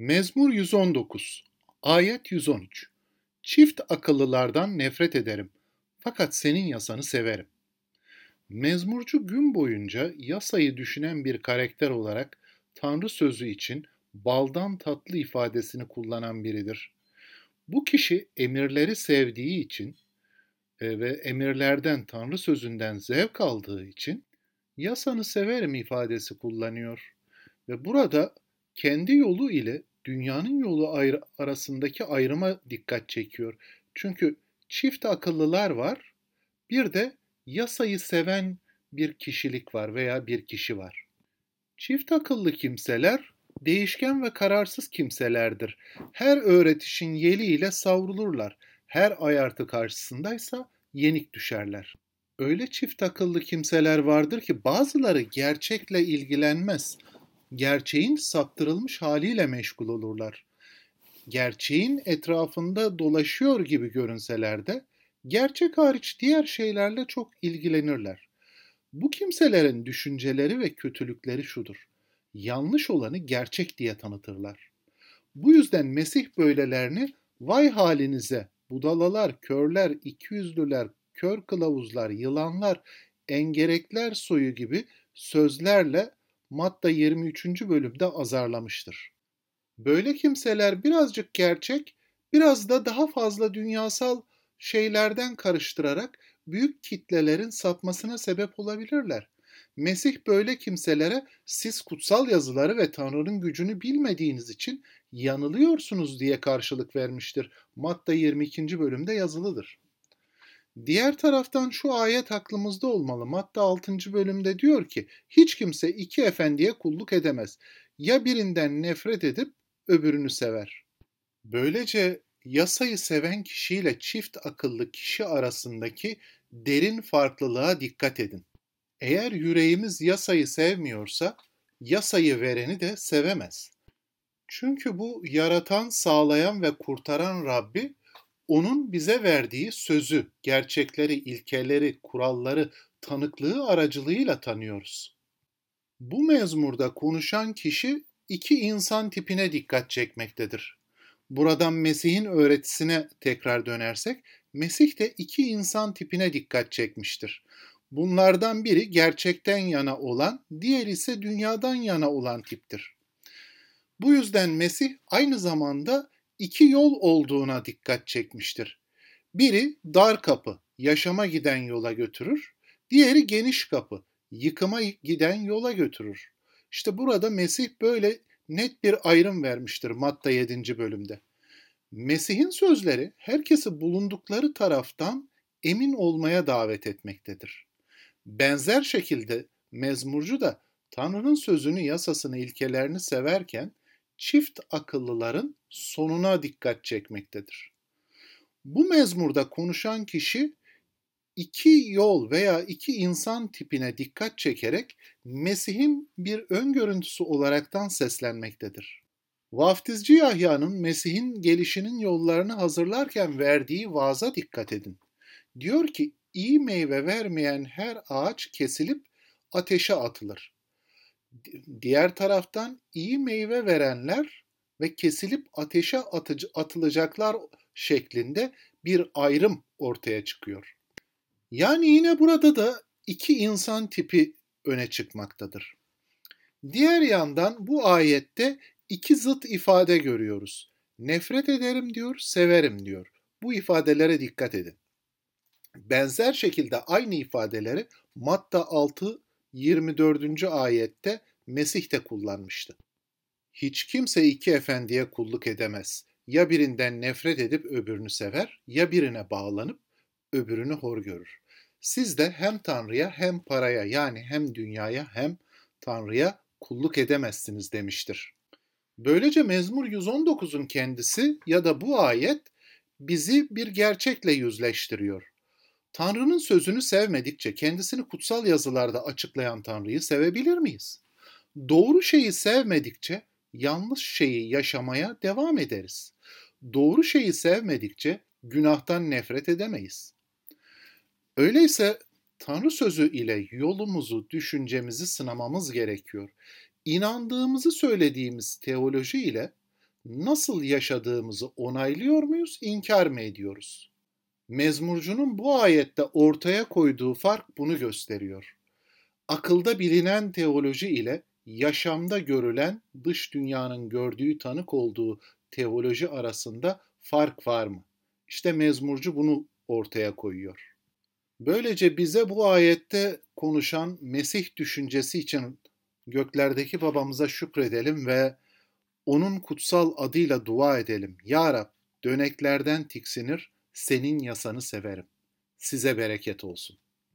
Mezmur 119, ayet 113. Çift akıllılardan nefret ederim, fakat senin yasanı severim. Mezmurcu gün boyunca yasayı düşünen bir karakter olarak Tanrı sözü için baldan tatlı ifadesini kullanan biridir. Bu kişi emirleri sevdiği için ve emirlerden, Tanrı sözünden zevk aldığı için yasanı severim ifadesi kullanıyor. Ve burada kendi yolu ile dünyanın yolu arasındaki ayrıma dikkat çekiyor. Çünkü çift akıllılar var, bir de yasayı seven bir kişilik var veya bir kişi var. Çift akıllı kimseler değişken ve kararsız kimselerdir. Her öğretişin yeliyle savrulurlar. Her ayartı karşısındaysa yenik düşerler. Öyle çift akıllı kimseler vardır ki bazıları gerçekle ilgilenmez. Gerçeğin saptırılmış haliyle meşgul olurlar. Gerçeğin etrafında dolaşıyor gibi görünseler de gerçek hariç diğer şeylerle çok ilgilenirler. Bu kimselerin düşünceleri ve kötülükleri şudur: yanlış olanı gerçek diye tanıtırlar. Bu yüzden Mesih böylelerini "Vay halinize, budalalar, körler, ikiyüzlüler, kör kılavuzlar, yılanlar, engerekler soyu" gibi sözlerle Matta 23. bölümde azarlamıştır. Böyle kimseler birazcık gerçek, biraz da daha fazla dünyasal şeylerden karıştırarak büyük kitlelerin sapmasına sebep olabilirler. Mesih böyle kimselere "Siz kutsal yazıları ve Tanrı'nın gücünü bilmediğiniz için yanılıyorsunuz" diye karşılık vermiştir. Matta 22. bölümde yazılıdır. Diğer taraftan şu ayet aklımızda olmalı. Matta 6. bölümde diyor ki, hiç kimse iki efendiye kulluk edemez. Ya birinden nefret edip öbürünü sever. Böylece yasayı seven kişiyle çift akıllı kişi arasındaki derin farklılığa dikkat edin. Eğer yüreğimiz yasayı sevmiyorsa, yasayı vereni de sevemez. Çünkü bu yaratan, sağlayan ve kurtaran Rabbi, onun bize verdiği sözü, gerçekleri, ilkeleri, kuralları, tanıklığı aracılığıyla tanıyoruz. Bu mezmurda konuşan kişi iki insan tipine dikkat çekmektedir. Buradan Mesih'in öğretisine tekrar dönersek, Mesih de iki insan tipine dikkat çekmiştir. Bunlardan biri gerçekten yana olan, diğeri ise dünyadan yana olan tiptir. Bu yüzden Mesih aynı zamanda iki yol olduğuna dikkat çekmiştir. Biri dar kapı, yaşama giden yola götürür. Diğeri geniş kapı, yıkıma giden yola götürür. İşte burada Mesih böyle net bir ayrım vermiştir Matta 7. bölümde. Mesih'in sözleri herkesi bulundukları taraftan emin olmaya davet etmektedir. Benzer şekilde mezmurcu da Tanrı'nın sözünü, yasasını, ilkelerini severken çift akıllıların sonuna dikkat çekmektedir. Bu mezmurda konuşan kişi iki yol veya iki insan tipine dikkat çekerek Mesih'in bir öngörüntüsü olaraktan seslenmektedir. Vaftizci Yahya'nın Mesih'in gelişinin yollarını hazırlarken verdiği vaaza dikkat edin. Diyor ki, iyi meyve vermeyen her ağaç kesilip ateşe atılır. Diğer taraftan iyi meyve verenler ve kesilip ateşe atılacaklar şeklinde bir ayrım ortaya çıkıyor. Yani yine burada da iki insan tipi öne çıkmaktadır. Diğer yandan bu ayette iki zıt ifade görüyoruz. Nefret ederim diyor, severim diyor. Bu ifadelere dikkat edin. Benzer şekilde aynı ifadeleri Matta 6:24. ayette Mesih de kullanmıştı. Hiç kimse iki efendiye kulluk edemez. Ya birinden nefret edip öbürünü sever, ya birine bağlanıp öbürünü hor görür. Siz de hem Tanrı'ya hem paraya, yani hem dünyaya hem Tanrı'ya kulluk edemezsiniz demiştir. Böylece Mezmur 119'un kendisi ya da bu ayet bizi bir gerçekle yüzleştiriyor. Tanrı'nın sözünü sevmedikçe kendisini kutsal yazılarda açıklayan Tanrı'yı sevebilir miyiz? Doğru şeyi sevmedikçe yanlış şeyi yaşamaya devam ederiz. Doğru şeyi sevmedikçe günahtan nefret edemeyiz. Öyleyse Tanrı sözü ile yolumuzu, düşüncemizi sınamamız gerekiyor. İnandığımızı söylediğimiz teoloji ile nasıl yaşadığımızı onaylıyor muyuz, inkar mı ediyoruz? Mezmurcunun bu ayette ortaya koyduğu fark bunu gösteriyor. Akılda bilinen teoloji ile yaşamda görülen, dış dünyanın gördüğü, tanık olduğu teoloji arasında fark var mı? İşte mezmurcu bunu ortaya koyuyor. Böylece bize bu ayette konuşan Mesih düşüncesi için göklerdeki babamıza şükredelim ve onun kutsal adıyla dua edelim. Ya Rab, döneklerden tiksinir, senin yasanı severim. Size bereket olsun.